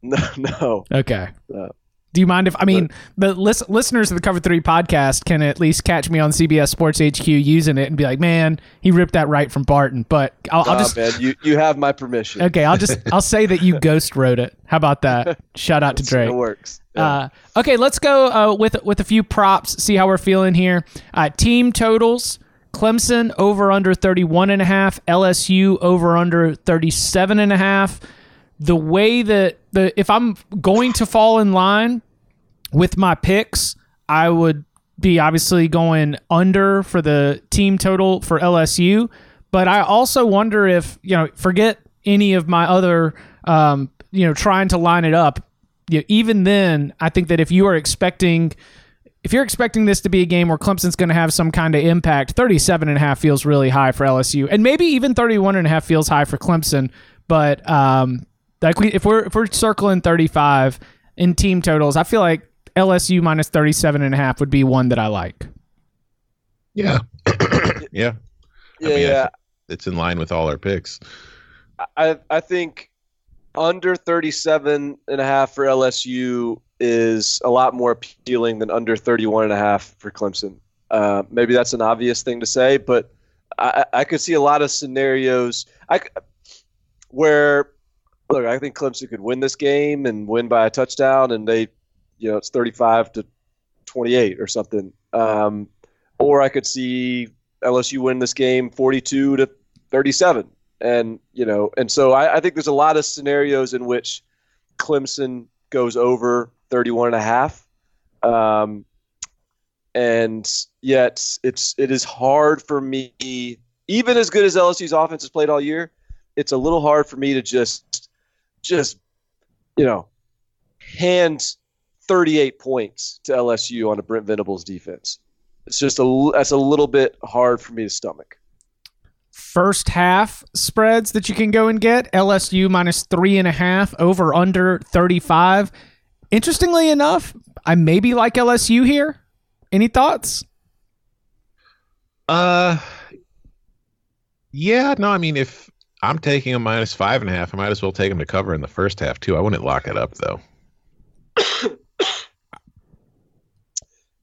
No, no. Okay. No. Do you mind if, I mean, the list, listeners of the Cover three podcast can at least catch me on C B S Sports H Q using it and be like, man, he ripped that right from Barton. But I'll, nah, I'll just, man, you, you have my permission. Okay, I'll just, I'll say that you ghost wrote it. How about that? Shout out to Drake. It works. Yeah. Uh, okay, let's go uh, with with a few props, see how we're feeling here. Uh, team totals, Clemson over under thirty-one and a half, L S U over under thirty-seven and a half. The way that the if I'm going to fall in line with my picks, I would be obviously going under for the team total for L S U. But I also wonder if, you know, forget any of my other, um, you know, trying to line it up. You know, even then, I think that if you are expecting, if you're expecting this to be a game where Clemson's going to have some kind of impact, thirty-seven and a half feels really high for L S U, and maybe even thirty-one and a half feels high for Clemson. But um, Like we, if we're if we're circling thirty-five in team totals, I feel like L S U minus thirty-seven and a half would be one that I like. Yeah. yeah. Yeah. I mean, yeah. It's in line with all our picks. I I think under thirty-seven and a half for L S U is a lot more appealing than under thirty-one and a half for Clemson. Uh, maybe that's an obvious thing to say, but I, I could see a lot of scenarios I, where, look, I think Clemson could win this game and win by a touchdown, and they, you know, it's thirty-five to twenty-eight or something. Um, or I could see L S U win this game forty-two to thirty-seven. And, you know, and so I, I think there's a lot of scenarios in which Clemson goes over thirty-one and a half. Um, and yet it's, it is hard for me, even as good as L S U's offense has played all year, it's a little hard for me to just, just, you know, hand thirty-eight points to L S U on a Brent Venables defense. It's just a, that's a little bit hard for me to stomach. First half spreads that you can go and get. L S U minus three and a half, over under thirty-five. Interestingly enough, I maybe like L S U here. Any thoughts? Uh, yeah, no, I mean, if I'm taking a minus five and a half, I might as well take them to cover in the first half too. I wouldn't lock it up though.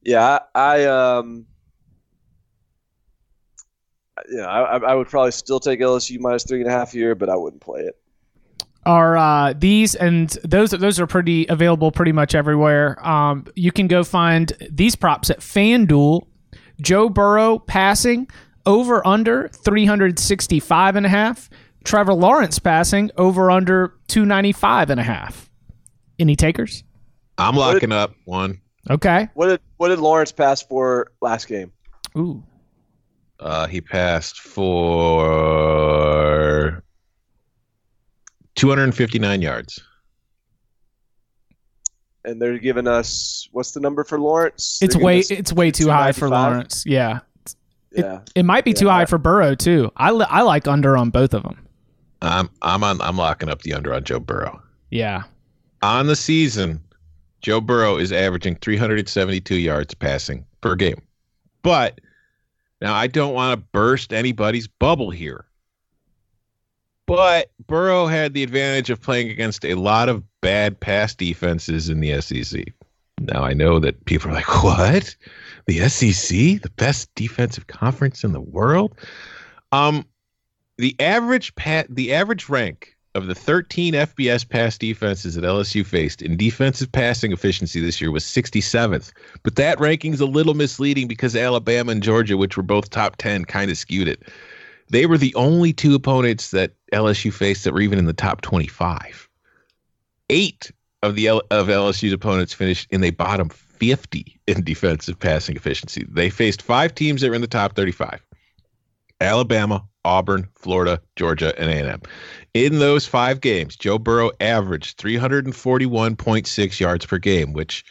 yeah, I, I um, Yeah, I, I would probably still take L S U minus three and a half here, but I wouldn't play it. Are uh, these and those? Those are pretty available, pretty much everywhere. Um, you can go find these props at FanDuel. Joe Burrow passing over under three sixty-five and a half. Trevor Lawrence passing over under two ninety-five and a half. Any takers? I'm locking did, up one. Okay. What did what did Lawrence pass for last game? Ooh. Uh, he passed for two fifty-nine yards. And they're giving us, what's the number for Lawrence? It's they're way it's way too high for Lawrence. Yeah. Yeah. It, it might be yeah. too high for Burrow too. I, li- I like under on both of them. I'm I'm on I'm locking up the under on Joe Burrow. Yeah. On the season, Joe Burrow is averaging three seventy-two yards passing per game. But now, I don't want to burst anybody's bubble here, but Burrow had the advantage of playing against a lot of bad pass defenses in the S E C. Now, I know that people are like, what? The S E C? The best defensive conference in the world? Um, the average pa- the average rank of the thirteen F B S pass defenses that L S U faced in defensive passing efficiency this year was sixty-seventh. But that ranking is a little misleading because Alabama and Georgia, which were both top ten, kind of skewed it. They were the only two opponents that L S U faced that were even in the top twenty-five. Eight of the L- of L S U's opponents finished in the bottom fifty in defensive passing efficiency. They faced five teams that were in the top thirty-five. Alabama, Auburn, Florida, Georgia, and A and M. In those five games, Joe Burrow averaged three forty-one point six yards per game, which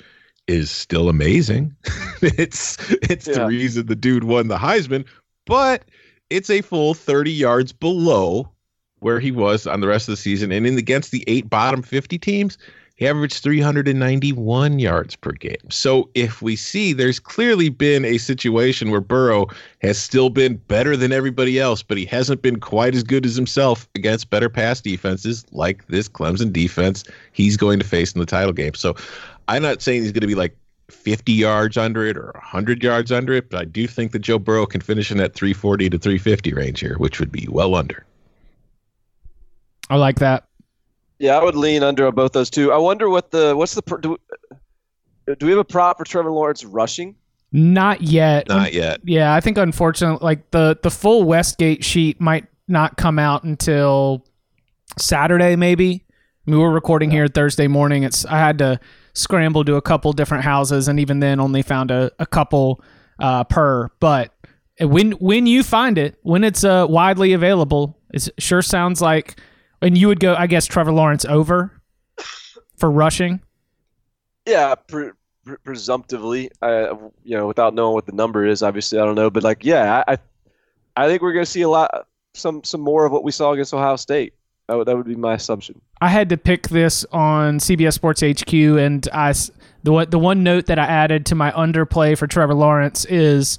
is still amazing. it's it's yeah. the reason the dude won the Heisman, but it's a full thirty yards below where he was on the rest of the season. And in against the eight bottom fifty teams, he averaged three ninety-one yards per game. So if we see, there's clearly been a situation where Burrow has still been better than everybody else, but he hasn't been quite as good as himself against better pass defenses like this Clemson defense he's going to face in the title game. So I'm not saying he's going to be like fifty yards under it or one hundred yards under it, but I do think that Joe Burrow can finish in that three forty to three fifty range here, which would be well under. I like that. Yeah, I would lean under on both those two. I wonder what the what's the do we, do we have a prop for Trevor Lawrence rushing? Not yet. Not yet. Yeah, I think unfortunately, like the the full Westgate sheet might not come out until Saturday, maybe. I mean, we're recording here Thursday morning. It's I had to scramble to a couple different houses, and even then, only found a a couple uh, per. But when when you find it, when it's uh, widely available, it sure sounds like. And you would go, I guess, Trevor Lawrence over for rushing? Yeah, pre- pre- presumptively. I, you know, without knowing what the number is, obviously, I don't know. But, like, yeah, I I think we're going to see a lot, some some more of what we saw against Ohio State. That would, that would be my assumption. I had to pick this on C B S Sports H Q, and I, the the one note that I added to my underplay for Trevor Lawrence is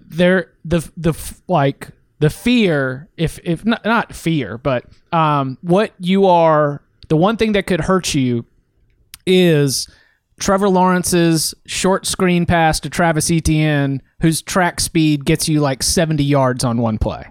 there the the like the fear if if not, not fear but um what you are the one thing that could hurt you is Trevor Lawrence's short screen pass to Travis Etienne, whose track speed gets you like seventy yards on one play.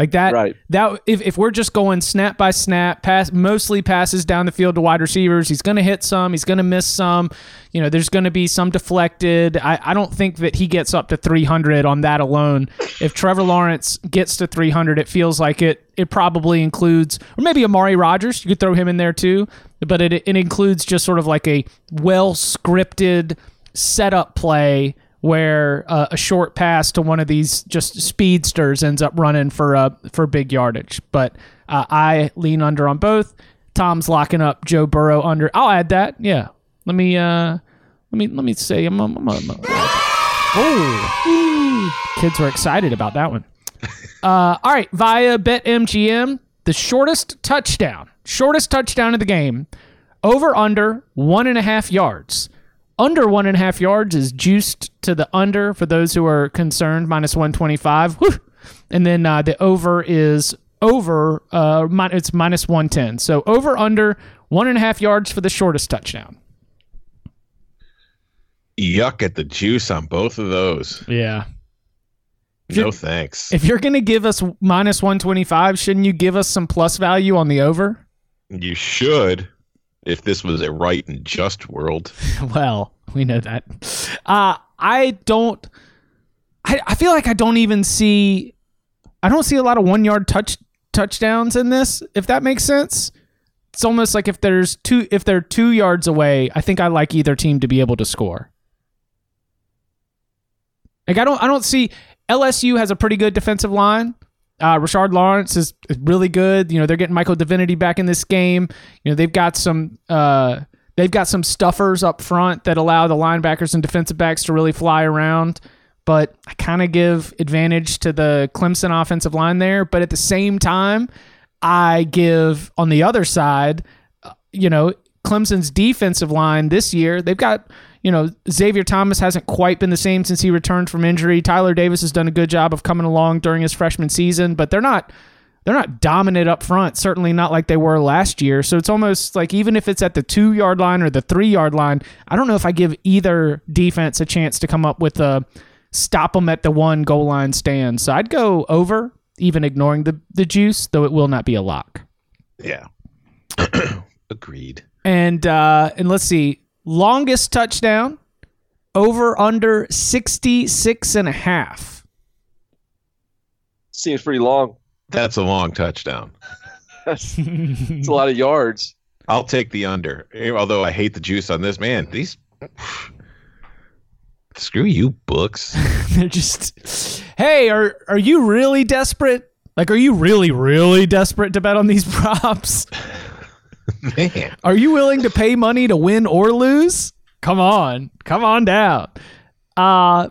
Like that, right. that if, if we're just going snap by snap, pass mostly passes down the field to wide receivers, he's going to hit some, he's going to miss some. You know, there's going to be some deflected. I, I don't think that he gets up to three hundred on that alone. If Trevor Lawrence gets to three hundred, it feels like it it probably includes, or maybe Amari Rodgers, you could throw him in there too, but it it includes just sort of like a well-scripted setup play where uh, a short pass to one of these just speedsters ends up running for uh, for big yardage. But uh, I lean under on both. Tom's locking up Joe Burrow under. I'll add that. Yeah. Let me uh, let me let me say. I'm, I'm, I'm, I'm, I'm, oh, kids were excited about that one. Uh, all right. Via BetMGM, the shortest touchdown, shortest touchdown of the game, over under one and a half yards. Under one and a half yards is juiced to the under for those who are concerned, minus one twenty-five. Woo! And then uh, the over is over, uh, min- it's minus one ten. So over, under, one and a half yards for the shortest touchdown. Yuck at the juice on both of those. Yeah. No thanks. If you're going to give us minus one twenty-five, shouldn't you give us some plus value on the over? You should. If this was a right and just world. Well, we know that. Uh, I don't, I, I feel like I don't even see, I don't see a lot of one yard touch touchdowns in this, if that makes sense. It's almost like if there's two, if they're two yards away, I think I like either team to be able to score. Like I don't, I don't see, L S U has a pretty good defensive line. Uh, Rashard Lawrence is, is really good. You know, they're getting Michael Divinity back in this game. You know, they've got some uh, they've got some stuffers up front that allow the linebackers and defensive backs to really fly around. But I kind of give advantage to the Clemson offensive line there. But at the same time, I give on the other side, uh, you know, Clemson's defensive line this year, they've got, you know, Xavier Thomas hasn't quite been the same since he returned from injury. Tyler Davis has done a good job of coming along during his freshman season, but they're not they're not dominant up front, certainly not like they were last year. So it's almost like even if it's at the two-yard line or the three-yard line, I don't know if I give either defense a chance to come up with a stop them at the one goal line stand. So I'd go over, even ignoring the, the juice, though it will not be a lock. Yeah. Agreed. And uh, and let's see. Longest touchdown, over under sixty-six and a half. Seems pretty long. That's a long touchdown. That's, that's a lot of yards. I'll take the under. Although I hate the juice on this, man. These screw you books. They're just, hey, are are you really desperate? Like, are you really, really desperate to bet on these props? Man. Are you willing to pay money to win or lose? Come on. Come on down. Uh, I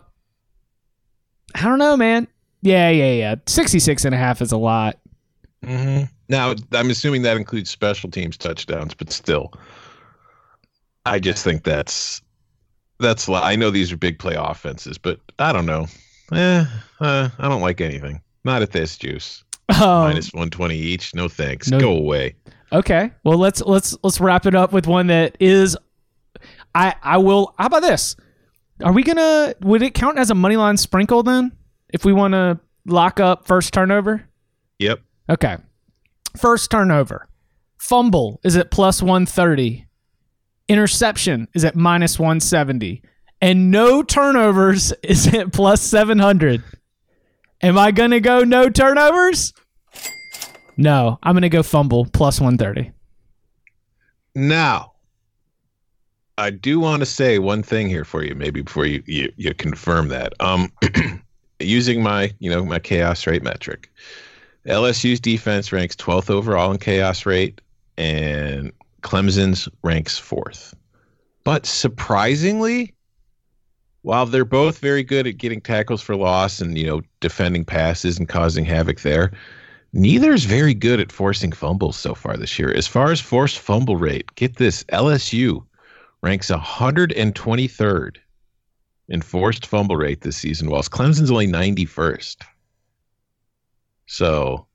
don't know, man. Yeah, yeah, yeah. sixty-six and a half is a lot. Mm-hmm. Now, I'm assuming that includes special teams touchdowns, but still. I just think that's... that's. I know these are big play offenses, but I don't know. Eh, uh, I don't like anything. Not at this juice. Oh. minus one twenty each. No thanks. No. Go away. Okay. Well, let's let's let's wrap it up with one that is I I will how about this? Are we gonna would it count as a money line sprinkle then? If we wanna lock up first turnover? Yep. Okay. First turnover. Fumble is at plus one thirty. Interception is at minus one seventy. And no turnovers is at plus seven hundred. Am I gonna go no turnovers? No, I'm going to go fumble, plus one thirty. Now, I do want to say one thing here for you, maybe before you, you, you confirm that. Um, using my, you know, my chaos rate metric, L S U's defense ranks twelfth overall in chaos rate, and Clemson's ranks fourth. But surprisingly, while they're both very good at getting tackles for loss and, you know, defending passes and causing havoc there, Neither is very good at forcing fumbles so far this year. As far as forced fumble rate, get this, L S U ranks one hundred twenty-third in forced fumble rate this season, whilst Clemson's only ninety-first. So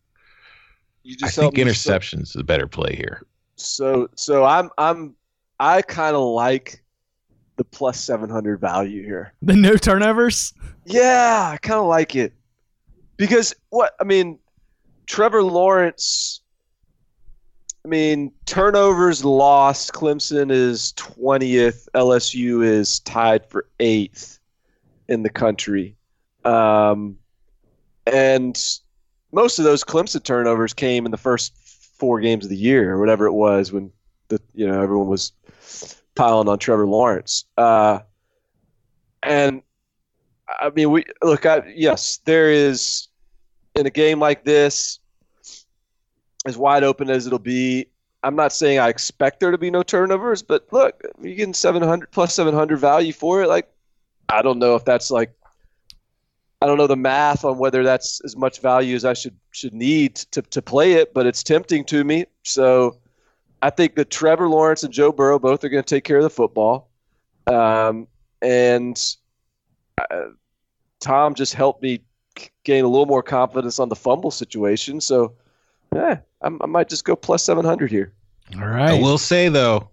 you just I think interceptions so, is a better play here. So so I'm I'm I kind of like the plus seven hundred value here. The no turnovers? Yeah, I kind of like it. Because what I mean, Trevor Lawrence, I mean, turnovers lost. Clemson is twentieth. L S U is tied for eighth in the country. Um, and most of those Clemson turnovers came in the first four games of the year or whatever it was when the you know everyone was piling on Trevor Lawrence. Uh, and, I mean, we look, I, yes, there is – in a game like this, as wide open as it'll be, I'm not saying I expect there to be no turnovers, but look, you're getting seven hundred plus seven hundred value for it. Like, I don't know if that's like, I don't know the math on whether that's as much value as I should should need to to play it, but it's tempting to me. So, I think that Trevor Lawrence and Joe Burrow both are going to take care of the football, um, and uh, Tom just helped me gain a little more confidence on the fumble situation. So, yeah, I'm, I might just go plus seven hundred here. All right. I will say, though,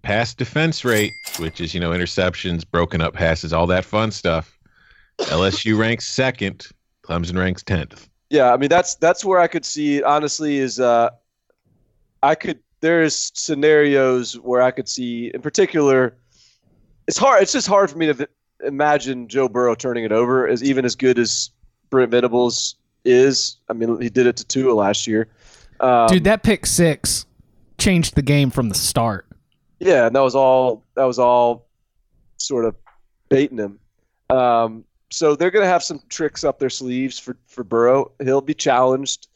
pass defense rate, which is, you know, interceptions, broken up passes, all that fun stuff. L S U ranks second. Clemson ranks tenth. Yeah, I mean, that's that's where I could see, honestly, is uh, I could – there is scenarios where I could see, in particular, it's hard. It's just hard for me to imagine Joe Burrow turning it over, as even as good as – Brent Venables is. I mean, he did it to Tua last year. Um, Dude, that pick six changed the game from the start. Yeah, and that was all that was all sort of baiting him. Um, so they're going to have some tricks up their sleeves for, for Burrow. He'll be challenged.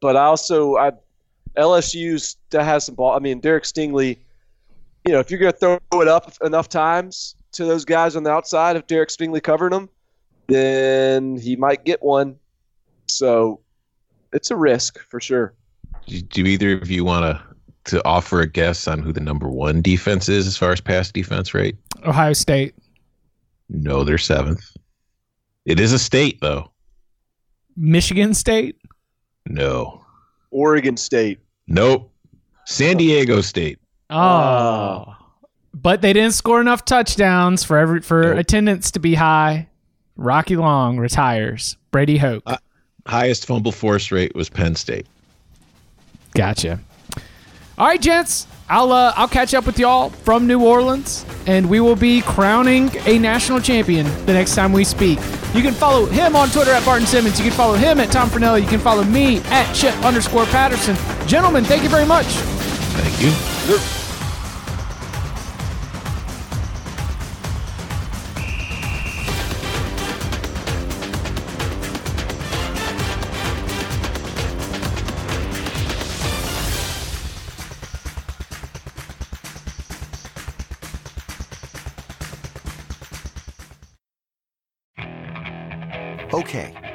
But also, I, L S U's to have some ball. I mean, Derek Stingley, you know, if you're going to throw it up enough times to those guys on the outside, if Derek Stingley covering them, then he might get one. So it's a risk for sure. Do, do either of you want to to offer a guess on who the number one defense is as far as pass defense rate? Ohio State. No, they're seventh. It is a state, though. Michigan State? No. Oregon State? Nope. San Diego State. Oh. But they didn't score enough touchdowns for every for nope. attendance to be high. Rocky Long retires. Brady Hoke. Uh, highest fumble force rate was Penn State. Gotcha. All right, gents. I'll uh, I'll catch up with y'all from New Orleans, and we will be crowning a national champion the next time we speak. You can follow him on Twitter at Barton Simmons. You can follow him at Tom Fornelli. You can follow me at Chip underscore Patterson. Gentlemen, thank you very much. Thank you. Sure. Okay,